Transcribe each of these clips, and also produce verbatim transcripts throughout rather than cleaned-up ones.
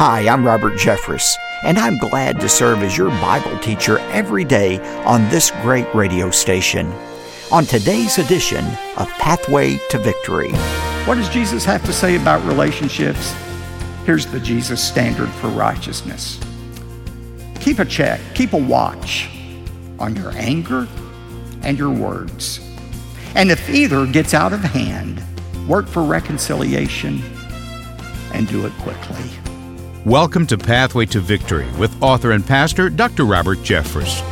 Hi, I'm Robert Jeffress, and I'm glad to serve as your Bible teacher every day on this great radio station. On today's edition of Pathway to Victory. What does Jesus have to say about relationships? Here's the Jesus standard for righteousness. Keep a check, keep a watch on your anger and your words. And if either gets out of hand, work for reconciliation and do it quickly. Welcome to Pathway to Victory with author and pastor Doctor Robert Jeffress.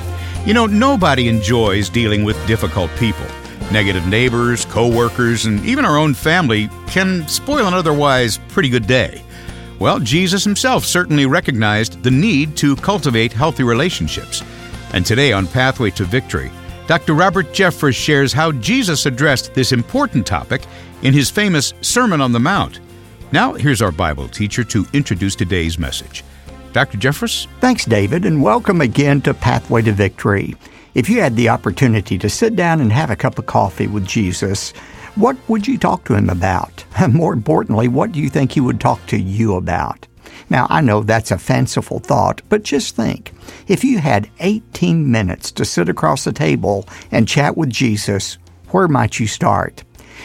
You know, nobody enjoys dealing with difficult people. Negative neighbors, co-workers, and even our own family can spoil an otherwise pretty good day. Well, Jesus himself certainly recognized the need to cultivate healthy relationships. And today on Pathway to Victory, Doctor Robert Jeffress shares how Jesus addressed this important topic in his famous Sermon on the Mount. Now, here's our Bible teacher to introduce today's message. Doctor Jeffress? Thanks, David, and welcome again to Pathway to Victory. If you had the opportunity to sit down and have a cup of coffee with Jesus, what would you talk to him about? And more importantly, what do you think he would talk to you about? Now, I know that's a fanciful thought, but just think. If you had eighteen minutes to sit across the table and chat with Jesus, where might you start?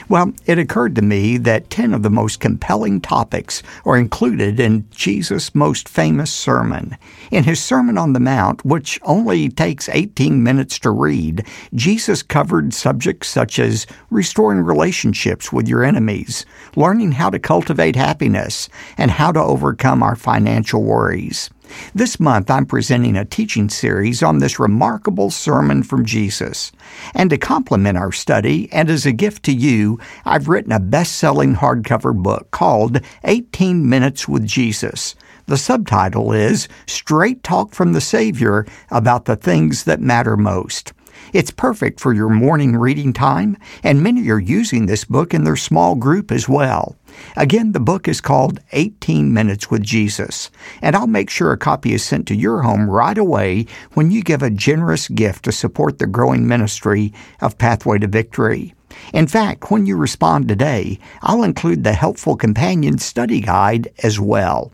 Well, it occurred to me that ten of the most compelling topics are included in Jesus' most famous sermon. In his Sermon on the Mount, which only takes eighteen minutes to read, Jesus covered subjects such as restoring relationships with your enemies, learning how to cultivate happiness, and how to overcome our financial worries. This month, I'm presenting a teaching series on this remarkable sermon from Jesus. And to complement our study, and as a gift to you, I've written a best-selling hardcover book called eighteen minutes with Jesus. The subtitle is Straight Talk from the Savior About the Things That Matter Most. It's perfect for your morning reading time, and many are using this book in their small group as well. Again, the book is called eighteen minutes with Jesus, and I'll make sure a copy is sent to your home right away when you give a generous gift to support the growing ministry of Pathway to Victory. In fact, when you respond today, I'll include the helpful companion study guide as well.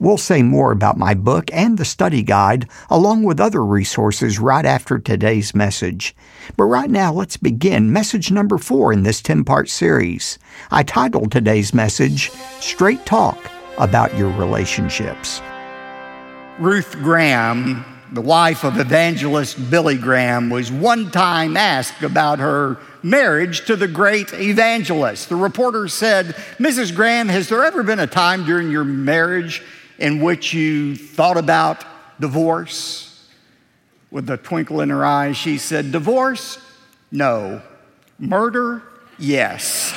We'll say more about my book and the study guide, along with other resources, right after today's message. But right now, let's begin message number four in this ten-part series. I titled today's message, Straight Talk About Your Relationships. Ruth Graham, the wife of evangelist Billy Graham, was one time asked about her marriage to the great evangelist. The reporter said, "Missus Graham, has there ever been a time during your marriage in which you thought about divorce?" With a twinkle in her eye, she said, "Divorce? No. Murder? Yes."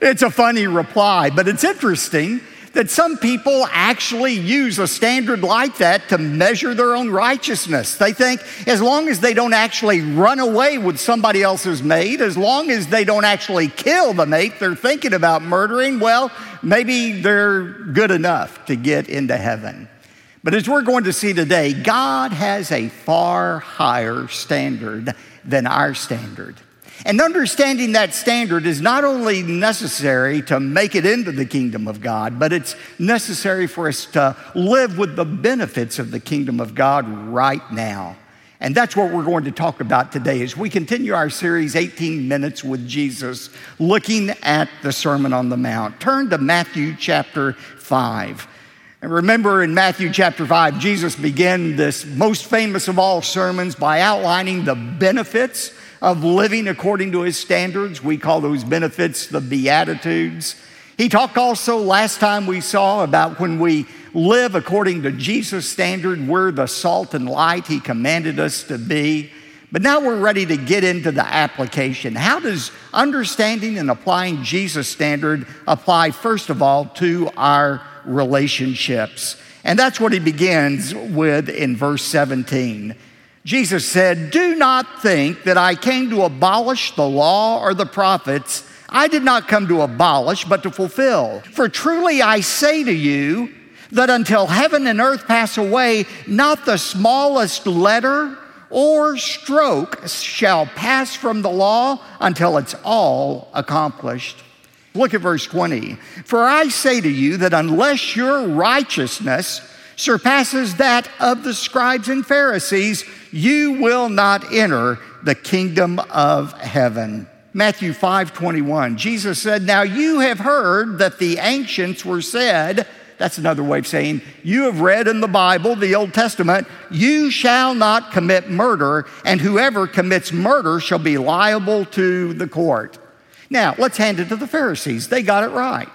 It's a funny reply, but it's interesting that some people actually use a standard like that to measure their own righteousness. They think as long as they don't actually run away with somebody else's mate, as long as they don't actually kill the mate they're thinking about murdering, well, maybe they're good enough to get into heaven. But as we're going to see today, God has a far higher standard than our standard. And understanding that standard is not only necessary to make it into the kingdom of God, but it's necessary for us to live with the benefits of the kingdom of God right now. And that's what we're going to talk about today as we continue our series, eighteen minutes with Jesus, looking at the Sermon on the Mount. Turn to Matthew chapter five. And remember, in Matthew chapter five, Jesus began this most famous of all sermons by outlining the benefits of living according to his standards. We call those benefits the Beatitudes. He talked also last time we saw about when we live according to Jesus' standard, we're the salt and light he commanded us to be. But now we're ready to get into the application. How does understanding and applying Jesus' standard apply, first of all, to our relationships? And that's what he begins with in verse seventeen. Jesus said, "Do not think that I came to abolish the law or the prophets. I did not come to abolish, but to fulfill. For truly I say to you that until heaven and earth pass away, not the smallest letter or stroke shall pass from the law until it's all accomplished." Look at verse twenty. For I say to you that unless your righteousness surpasses that of the scribes and Pharisees, you will not enter the kingdom of heaven. Matthew five twenty-one, Jesus said, now you have heard that the ancients were said, that's another way of saying, you have read in the Bible, the Old Testament, you shall not commit murder, and whoever commits murder shall be liable to the court. Now, let's hand it to the Pharisees. They got it right.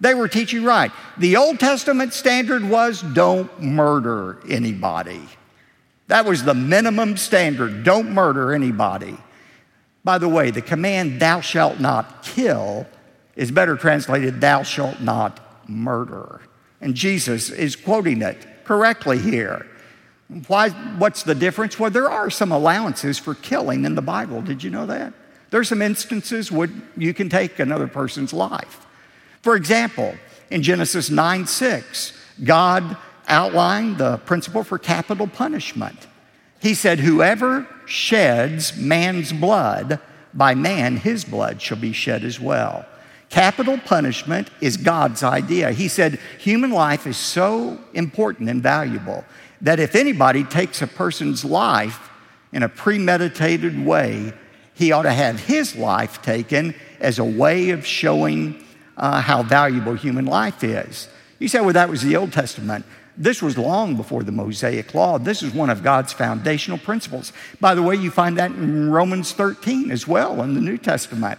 They were teaching right. The Old Testament standard was don't murder anybody. That was the minimum standard. Don't murder anybody. By the way, the command, thou shalt not kill, is better translated, thou shalt not murder. And Jesus is quoting it correctly here. Why? What's the difference? Well, there are some allowances for killing in the Bible. Did you know that? There's some instances where you can take another person's life. For example, in Genesis nine six, God outlined the principle for capital punishment. He said, whoever sheds man's blood, by man his blood shall be shed as well. Capital punishment is God's idea. He said human life is so important and valuable that if anybody takes a person's life in a premeditated way, he ought to have his life taken as a way of showing uh, how valuable human life is. You say, well, that was the Old Testament. This was long before the Mosaic Law. This is one of God's foundational principles. By the way, you find that in Romans thirteen as well in the New Testament.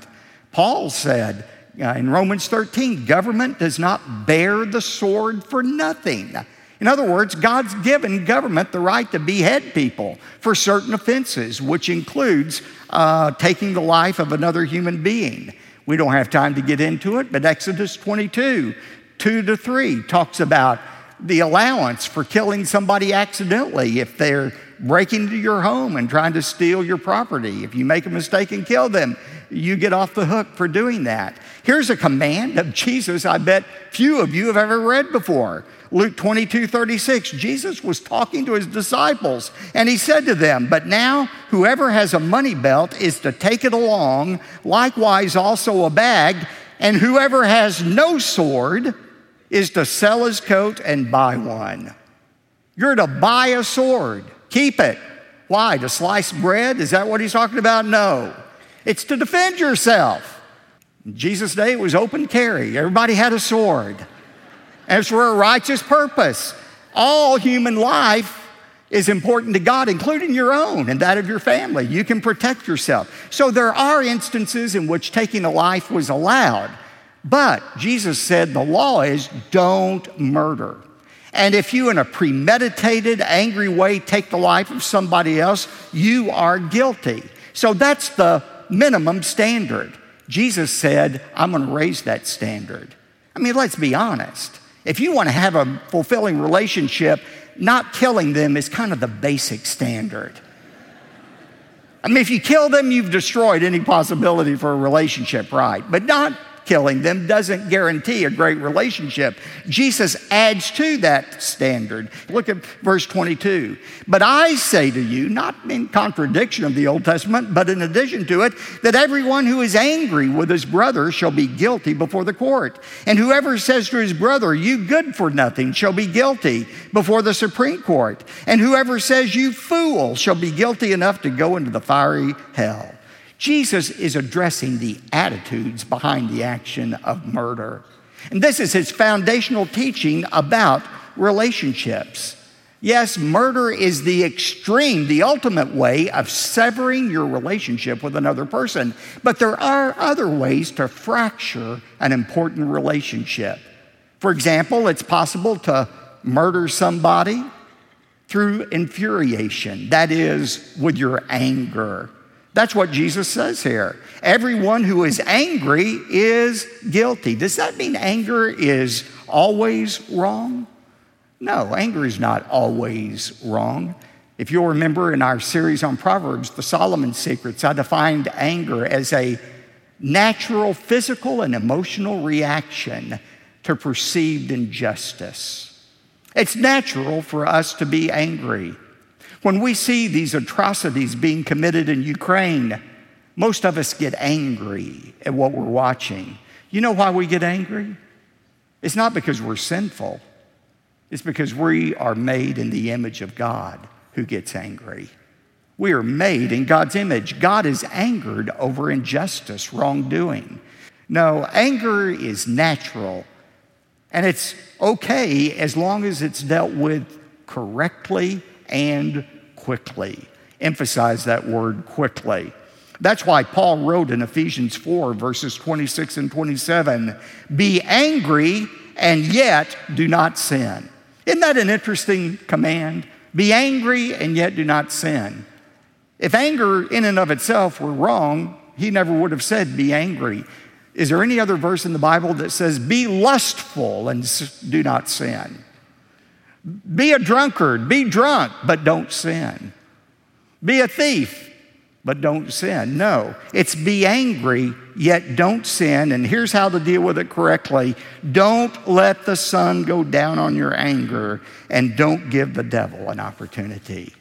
Paul said uh, in Romans thirteen, government does not bear the sword for nothing. In other words, God's given government the right to behead people for certain offenses, which includes uh, taking the life of another human being. We don't have time to get into it, but Exodus twenty-two, two to three talks about the allowance for killing somebody accidentally if they're breaking into your home and trying to steal your property. If you make a mistake and kill them, you get off the hook for doing that. Here's a command of Jesus I bet few of you have ever read before. Luke twenty-two thirty-six, Jesus was talking to his disciples, and he said to them, but now whoever has a money belt is to take it along, likewise also a bag, and whoever has no sword is to sell his coat and buy one. You're to buy a sword. Keep it. Why? To slice bread? Is that what he's talking about? No. It's to defend yourself. In Jesus' day, it was open carry. Everybody had a sword. And it's for a righteous purpose. All human life is important to God, including your own and that of your family. You can protect yourself. So there are instances in which taking a life was allowed. But Jesus said the law is don't murder. And if you in a premeditated, angry way take the life of somebody else, you are guilty. So that's the minimum standard. Jesus said, I'm going to raise that standard. I mean, let's be honest. If you want to have a fulfilling relationship, not killing them is kind of the basic standard. I mean, if you kill them, you've destroyed any possibility for a relationship, right? But not killing them doesn't guarantee a great relationship. Jesus adds to that standard. Look at verse twenty-two. But I say to you, not in contradiction of the Old Testament, but in addition to it, that everyone who is angry with his brother shall be guilty before the court. And whoever says to his brother, you good for nothing, shall be guilty before the Supreme Court. And whoever says, you fool, shall be guilty enough to go into the fiery hell. Jesus is addressing the attitudes behind the action of murder. And this is his foundational teaching about relationships. Yes, murder is the extreme, the ultimate way of severing your relationship with another person. But there are other ways to fracture an important relationship. For example, it's possible to murder somebody through infuriation, that is, with your anger. That's what Jesus says here. Everyone who is angry is guilty. Does that mean anger is always wrong? No, anger is not always wrong. If you'll remember in our series on Proverbs, the Solomon Secrets, I defined anger as a natural physical and emotional reaction to perceived injustice. It's natural for us to be angry. When we see these atrocities being committed in Ukraine, most of us get angry at what we're watching. You know why we get angry? It's not because we're sinful. It's because we are made in the image of God who gets angry. We are made in God's image. God is angered over injustice, wrongdoing. No, anger is natural, and it's okay as long as it's dealt with correctly and quickly. Emphasize that word, quickly. That's why Paul wrote in Ephesians four, verses twenty-six and twenty-seven, "Be angry and yet do not sin." Isn't that an interesting command? Be angry and yet do not sin. If anger in and of itself were wrong, he never would have said be angry. Is there any other verse in the Bible that says be lustful and do not sin? Be a drunkard, be drunk, but don't sin. Be a thief, but don't sin. No, it's be angry, yet don't sin. And here's how to deal with it correctly. Don't let the sun go down on your anger, and don't give the devil an opportunity.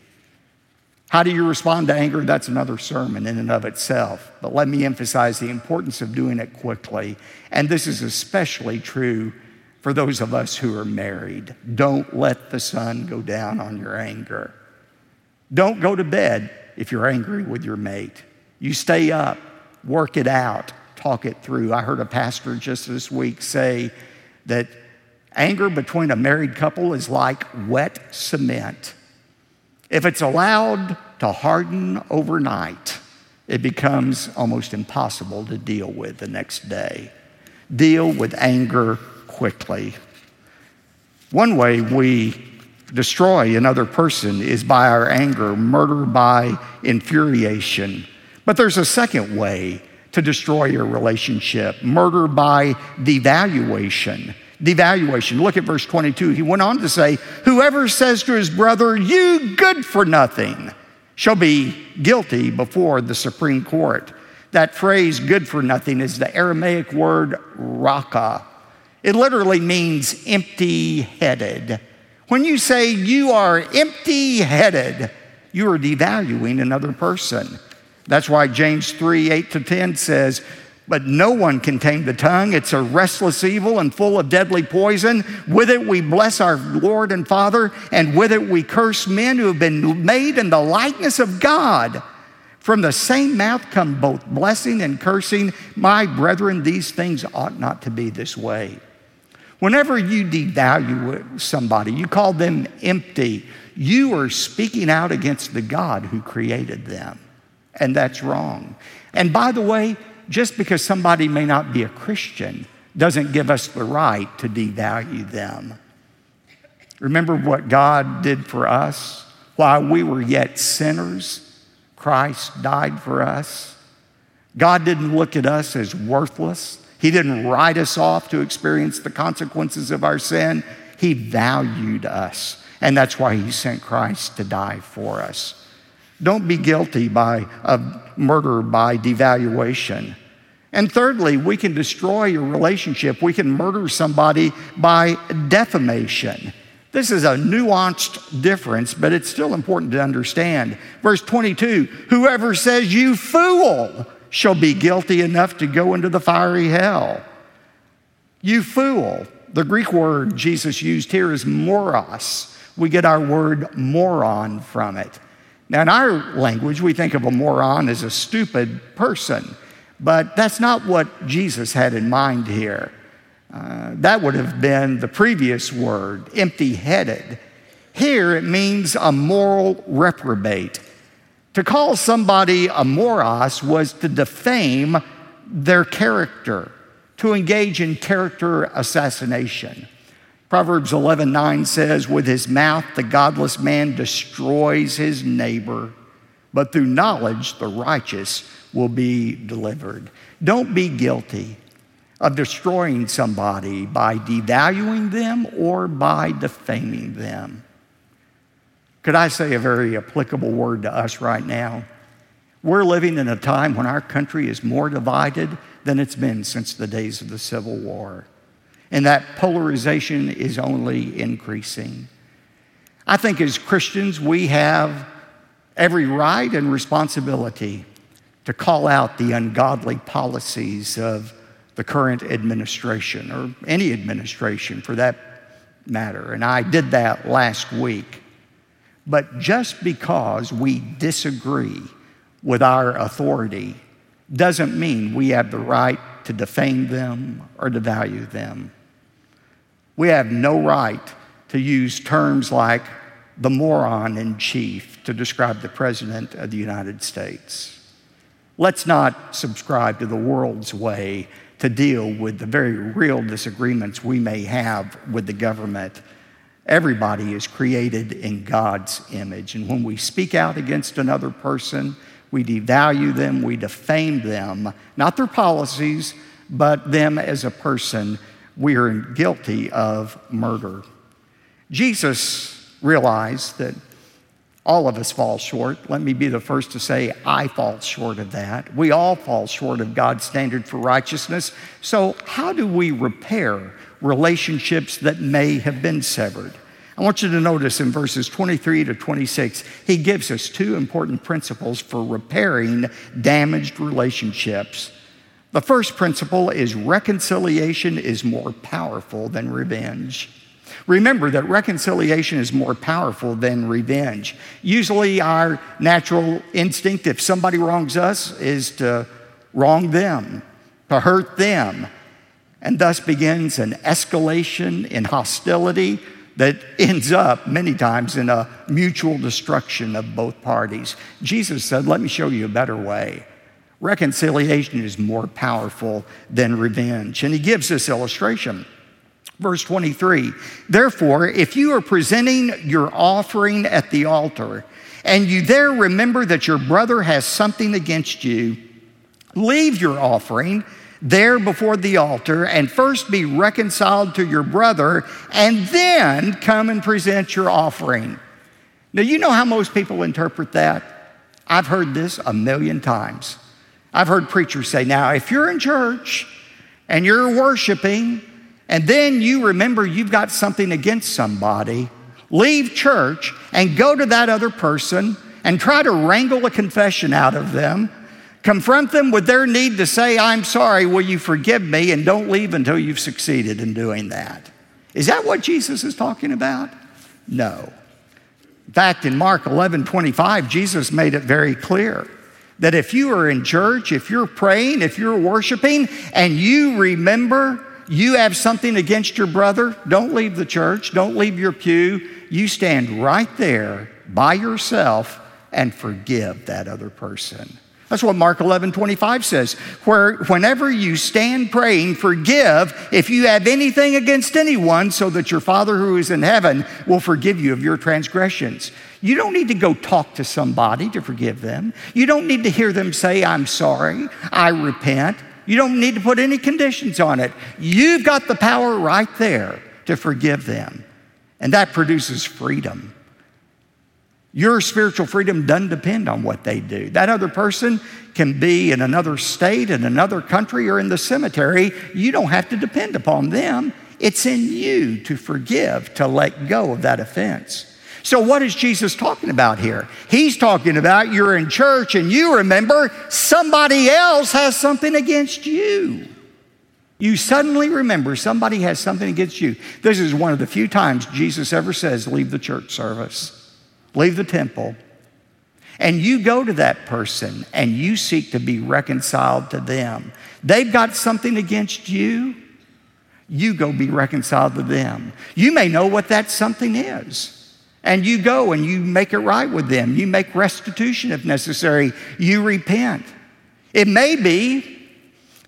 How do you respond to anger? That's another sermon in and of itself. But let me emphasize the importance of doing it quickly. And this is especially true for those of us who are married. Don't let the sun go down on your anger. Don't go to bed if you're angry with your mate. You stay up, work it out, talk it through. I heard a pastor just this week say that anger between a married couple is like wet cement. If it's allowed to harden overnight, it becomes almost impossible to deal with the next day. Deal with anger quickly. One way we destroy another person is by our anger, murder by infuriation. But there's a second way to destroy a relationship, murder by devaluation. Devaluation. Look at verse twenty-two. He went on to say, "Whoever says to his brother, 'You good for nothing,' shall be guilty before the Supreme Court." That phrase, good for nothing, is the Aramaic word raka. It literally means empty-headed. When you say you are empty-headed, you are devaluing another person. That's why James three, eight to ten says, "But no one can tame the tongue. It's a restless evil and full of deadly poison. With it we bless our Lord and Father, and with it we curse men who have been made in the likeness of God. From the same mouth come both blessing and cursing. My brethren, these things ought not to be this way." Whenever you devalue somebody, you call them empty, you are speaking out against the God who created them. And that's wrong. And by the way, just because somebody may not be a Christian doesn't give us the right to devalue them. Remember what God did for us? While we were yet sinners, Christ died for us. God didn't look at us as worthless. He didn't write us off to experience the consequences of our sin. He valued us, and that's why he sent Christ to die for us. Don't be guilty by a murder by devaluation. And thirdly, we can destroy your relationship. We can murder somebody by defamation. This is a nuanced difference, but it's still important to understand. Verse twenty-two, "Whoever says, 'You fool,' shall be guilty enough to go into the fiery hell." You fool. The Greek word Jesus used here is moros. We get our word moron from it. Now, in our language, we think of a moron as a stupid person, but that's not what Jesus had in mind here. Uh, that would have been the previous word, empty-headed. Here, it means a moral reprobate. To call somebody a moros was to defame their character, to engage in character assassination. Proverbs eleven nine says, "With his mouth the godless man destroys his neighbor, but through knowledge the righteous will be delivered." Don't be guilty of destroying somebody by devaluing them or by defaming them. Could I say a very applicable word to us right now? We're living in a time when our country is more divided than it's been since the days of the Civil War. And that polarization is only increasing. I think as Christians, we have every right and responsibility to call out the ungodly policies of the current administration, or any administration for that matter. And I did that last week. But just because we disagree with our authority doesn't mean we have the right to defame them or devalue them. We have no right to use terms like the moron in chief to describe the President of the United States. Let's not subscribe to the world's way to deal with the very real disagreements we may have with the government. Everybody is created in God's image. And when we speak out against another person, we devalue them, we defame them, not their policies, but them as a person. We are guilty of murder. Jesus realized that all of us fall short. Let me be the first to say I fall short of that. We all fall short of God's standard for righteousness. So how do we repair relationships that may have been severed? I want you to notice in verses twenty-three to twenty-six, he gives us two important principles for repairing damaged relationships. The first principle is reconciliation is more powerful than revenge. Remember that reconciliation is more powerful than revenge. Usually our natural instinct, if somebody wrongs us, is to wrong them, to hurt them. And thus begins an escalation in hostility that ends up many times in a mutual destruction of both parties. Jesus said, let me show you a better way. Reconciliation is more powerful than revenge. And he gives this illustration. Verse twenty-three, therefore, if you are presenting your offering at the altar and you there remember that your brother has something against you, leave your offering there before the altar and first be reconciled to your brother and then come and present your offering. Now, you know how most people interpret that? I've heard this a million times. I've heard preachers say, now, if you're in church and you're worshiping, and then you remember you've got something against somebody, leave church and go to that other person and try to wrangle a confession out of them, confront them with their need to say, I'm sorry, will you forgive me? And don't leave until you've succeeded in doing that. Is that what Jesus is talking about? No. In fact, in Mark eleven twenty-five, Jesus made it very clear that if you are in church, if you're praying, if you're worshiping, and you remember you have something against your brother, don't leave the church, don't leave your pew. You stand right there by yourself and forgive that other person. That's what Mark eleven twenty-five says, where whenever you stand praying, forgive if you have anything against anyone, so that your Father who is in heaven will forgive you of your transgressions. You don't need to go talk to somebody to forgive them. You don't need to hear them say, I'm sorry, I repent. You don't need to put any conditions on it. You've got the power right there to forgive them. And that produces freedom. Your spiritual freedom doesn't depend on what they do. That other person can be in another state, in another country, or in the cemetery. You don't have to depend upon them. It's in you to forgive, to let go of that offense. So what is Jesus talking about here? He's talking about you're in church and you remember somebody else has something against you. You suddenly remember somebody has something against you. This is one of the few times Jesus ever says, leave the church service, leave the temple. And you go to that person and you seek to be reconciled to them. They've got something against you. You go be reconciled to them. You may know what that something is. And you go and you make it right with them. You make restitution if necessary. You repent. It may be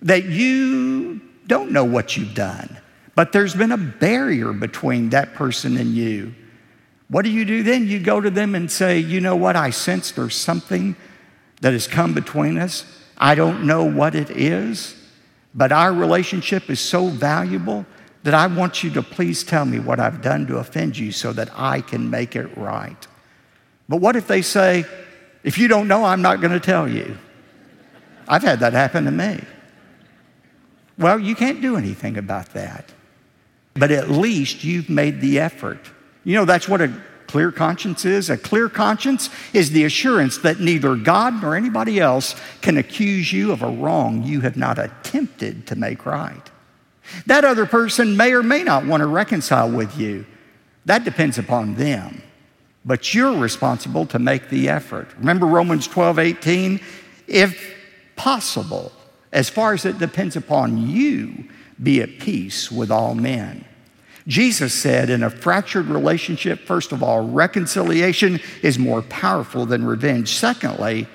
that you don't know what you've done, but there's been a barrier between that person and you. What do you do then? You go to them and say, you know what? I sense there's something that has come between us. I don't know what it is, but our relationship is so valuable that I want you to please tell me what I've done to offend you so that I can make it right. But what if they say, if you don't know, I'm not going to tell you? I've had that happen to me. Well, you can't do anything about that. But at least you've made the effort. You know, that's what a clear conscience is? A clear conscience is the assurance that neither God nor anybody else can accuse you of a wrong you have not attempted to make right. That other person may or may not want to reconcile with you. That depends upon them. But you're responsible to make the effort. Remember Romans twelve eighteen? If possible, as far as it depends upon you, be at peace with all men. Jesus said in a fractured relationship, first of all, reconciliation is more powerful than revenge. Secondly,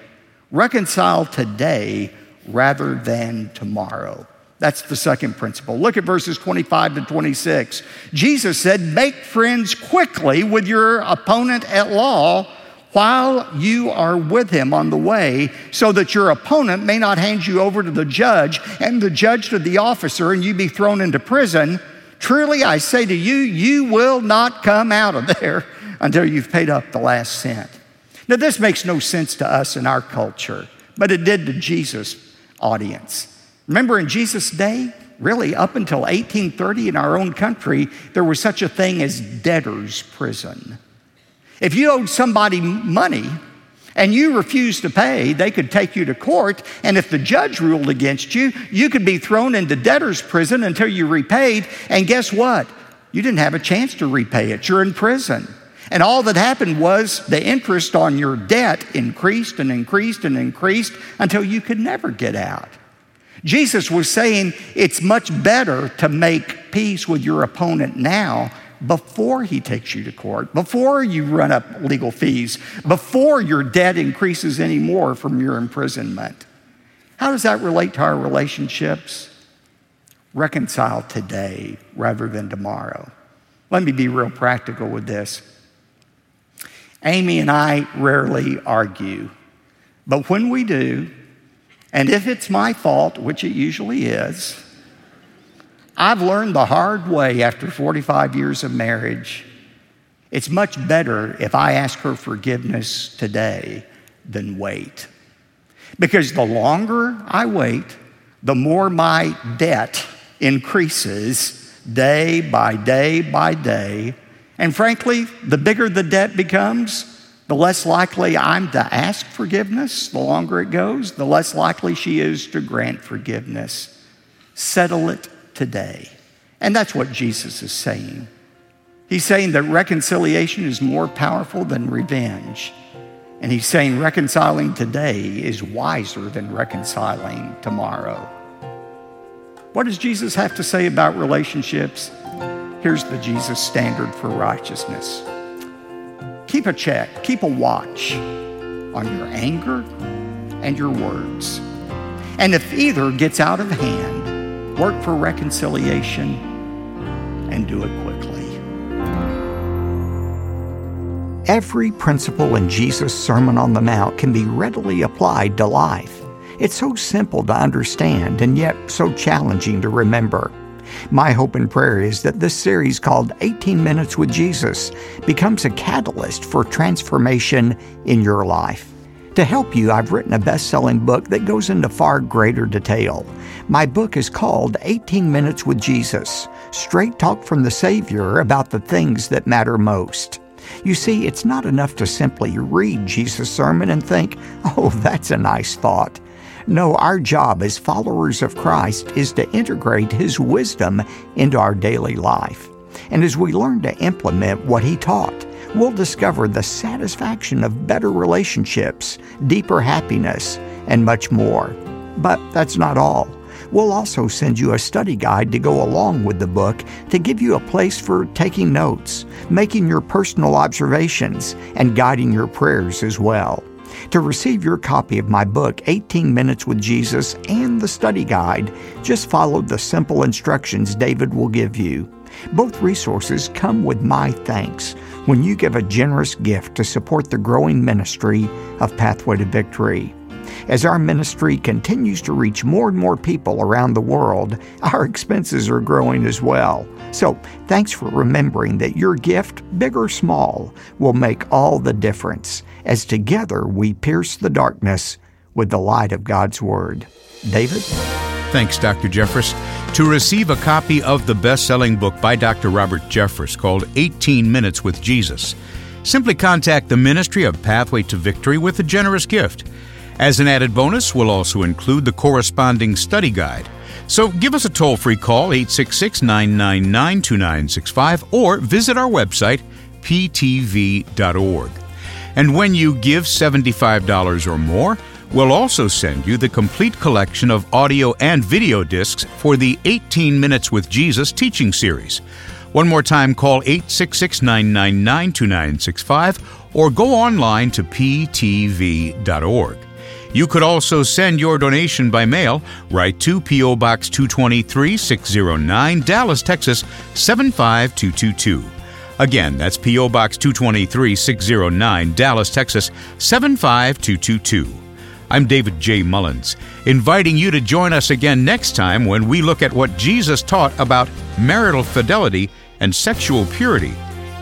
reconcile today rather than tomorrow. That's the second principle. Look at verses twenty-five to twenty-six. Jesus said, make friends quickly with your opponent at law while you are with him on the way, so that your opponent may not hand you over to the judge and the judge to the officer and you be thrown into prison. Truly, I say to you, you will not come out of there until you've paid up the last cent. Now, this makes no sense to us in our culture, but it did to Jesus' audience. Remember in Jesus' day, really up until eighteen thirty in our own country, there was such a thing as debtor's prison. If you owed somebody money and you refused to pay, they could take you to court, and if the judge ruled against you, you could be thrown into debtor's prison until you repaid, and guess what? You didn't have a chance to repay it. You're in prison. And all that happened was the interest on your debt increased and increased and increased until you could never get out. Jesus was saying it's much better to make peace with your opponent now, before he takes you to court, before you run up legal fees, before your debt increases any more from your imprisonment. How does that relate to our relationships? Reconcile today rather than tomorrow. Let me be real practical with this. Amy and I rarely argue, but when we do, and if it's my fault, which it usually is, I've learned the hard way after forty-five years of marriage. It's much better if I ask her forgiveness today than wait. Because the longer I wait, the more my debt increases day by day by day. And frankly, the bigger the debt becomes, the less likely I'm to ask forgiveness. The longer it goes, the less likely she is to grant forgiveness. Settle it today. And that's what Jesus is saying. He's saying that reconciliation is more powerful than revenge. And he's saying reconciling today is wiser than reconciling tomorrow. What does Jesus have to say about relationships? Here's the Jesus standard for righteousness. Keep a check, keep a watch on your anger and your words. And if either gets out of hand, work for reconciliation and do it quickly. Every principle in Jesus' Sermon on the Mount can be readily applied to life. It's so simple to understand and yet so challenging to remember. My hope and prayer is that this series called eighteen minutes with Jesus becomes a catalyst for transformation in your life. To help you, I've written a best-selling book that goes into far greater detail. My book is called eighteen minutes with Jesus, Straight Talk from the Savior about the things that matter most. You see, it's not enough to simply read Jesus' sermon and think, oh, that's a nice thought. No, our job as followers of Christ is to integrate His wisdom into our daily life. And as we learn to implement what He taught, we'll discover the satisfaction of better relationships, deeper happiness, and much more. But that's not all. We'll also send you a study guide to go along with the book to give you a place for taking notes, making your personal observations, and guiding your prayers as well. To receive your copy of my book, eighteen minutes with Jesus, and the study guide, just follow the simple instructions David will give you. Both resources come with my thanks when you give a generous gift to support the growing ministry of Pathway to Victory. As our ministry continues to reach more and more people around the world, our expenses are growing as well. So thanks for remembering that your gift, big or small, will make all the difference as together we pierce the darkness with the light of God's Word. David? Thanks, Doctor Jeffress. To receive a copy of the best-selling book by Doctor Robert Jeffress called eighteen minutes with Jesus, Simply contact the ministry of Pathway to Victory with a generous gift. As an added bonus, we'll also include the corresponding study guide. So give us a toll-free call, eight six six, nine nine nine, two nine six five, or visit our website, p t v dot org. And when you give seventy-five dollars or more, we'll also send you the complete collection of audio and video discs for the eighteen minutes with Jesus teaching series. One more time, call eight six six, nine nine nine, two nine six five or go online to p t v dot org. You could also send your donation by mail right to P O. Box two two three, six oh nine, Dallas, Texas seven five two two two. Again, that's P O. Box two two three, six oh nine, Dallas, Texas seven five two two two. I'm David J. Mullins, inviting you to join us again next time when we look at what Jesus taught about marital fidelity and sexual purity.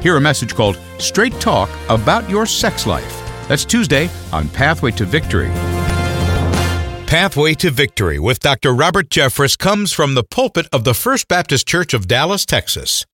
Hear a message called Straight Talk About Your Sex Life. That's Tuesday on Pathway to Victory. Pathway to Victory with Doctor Robert Jeffress comes from the pulpit of the First Baptist Church of Dallas, Texas.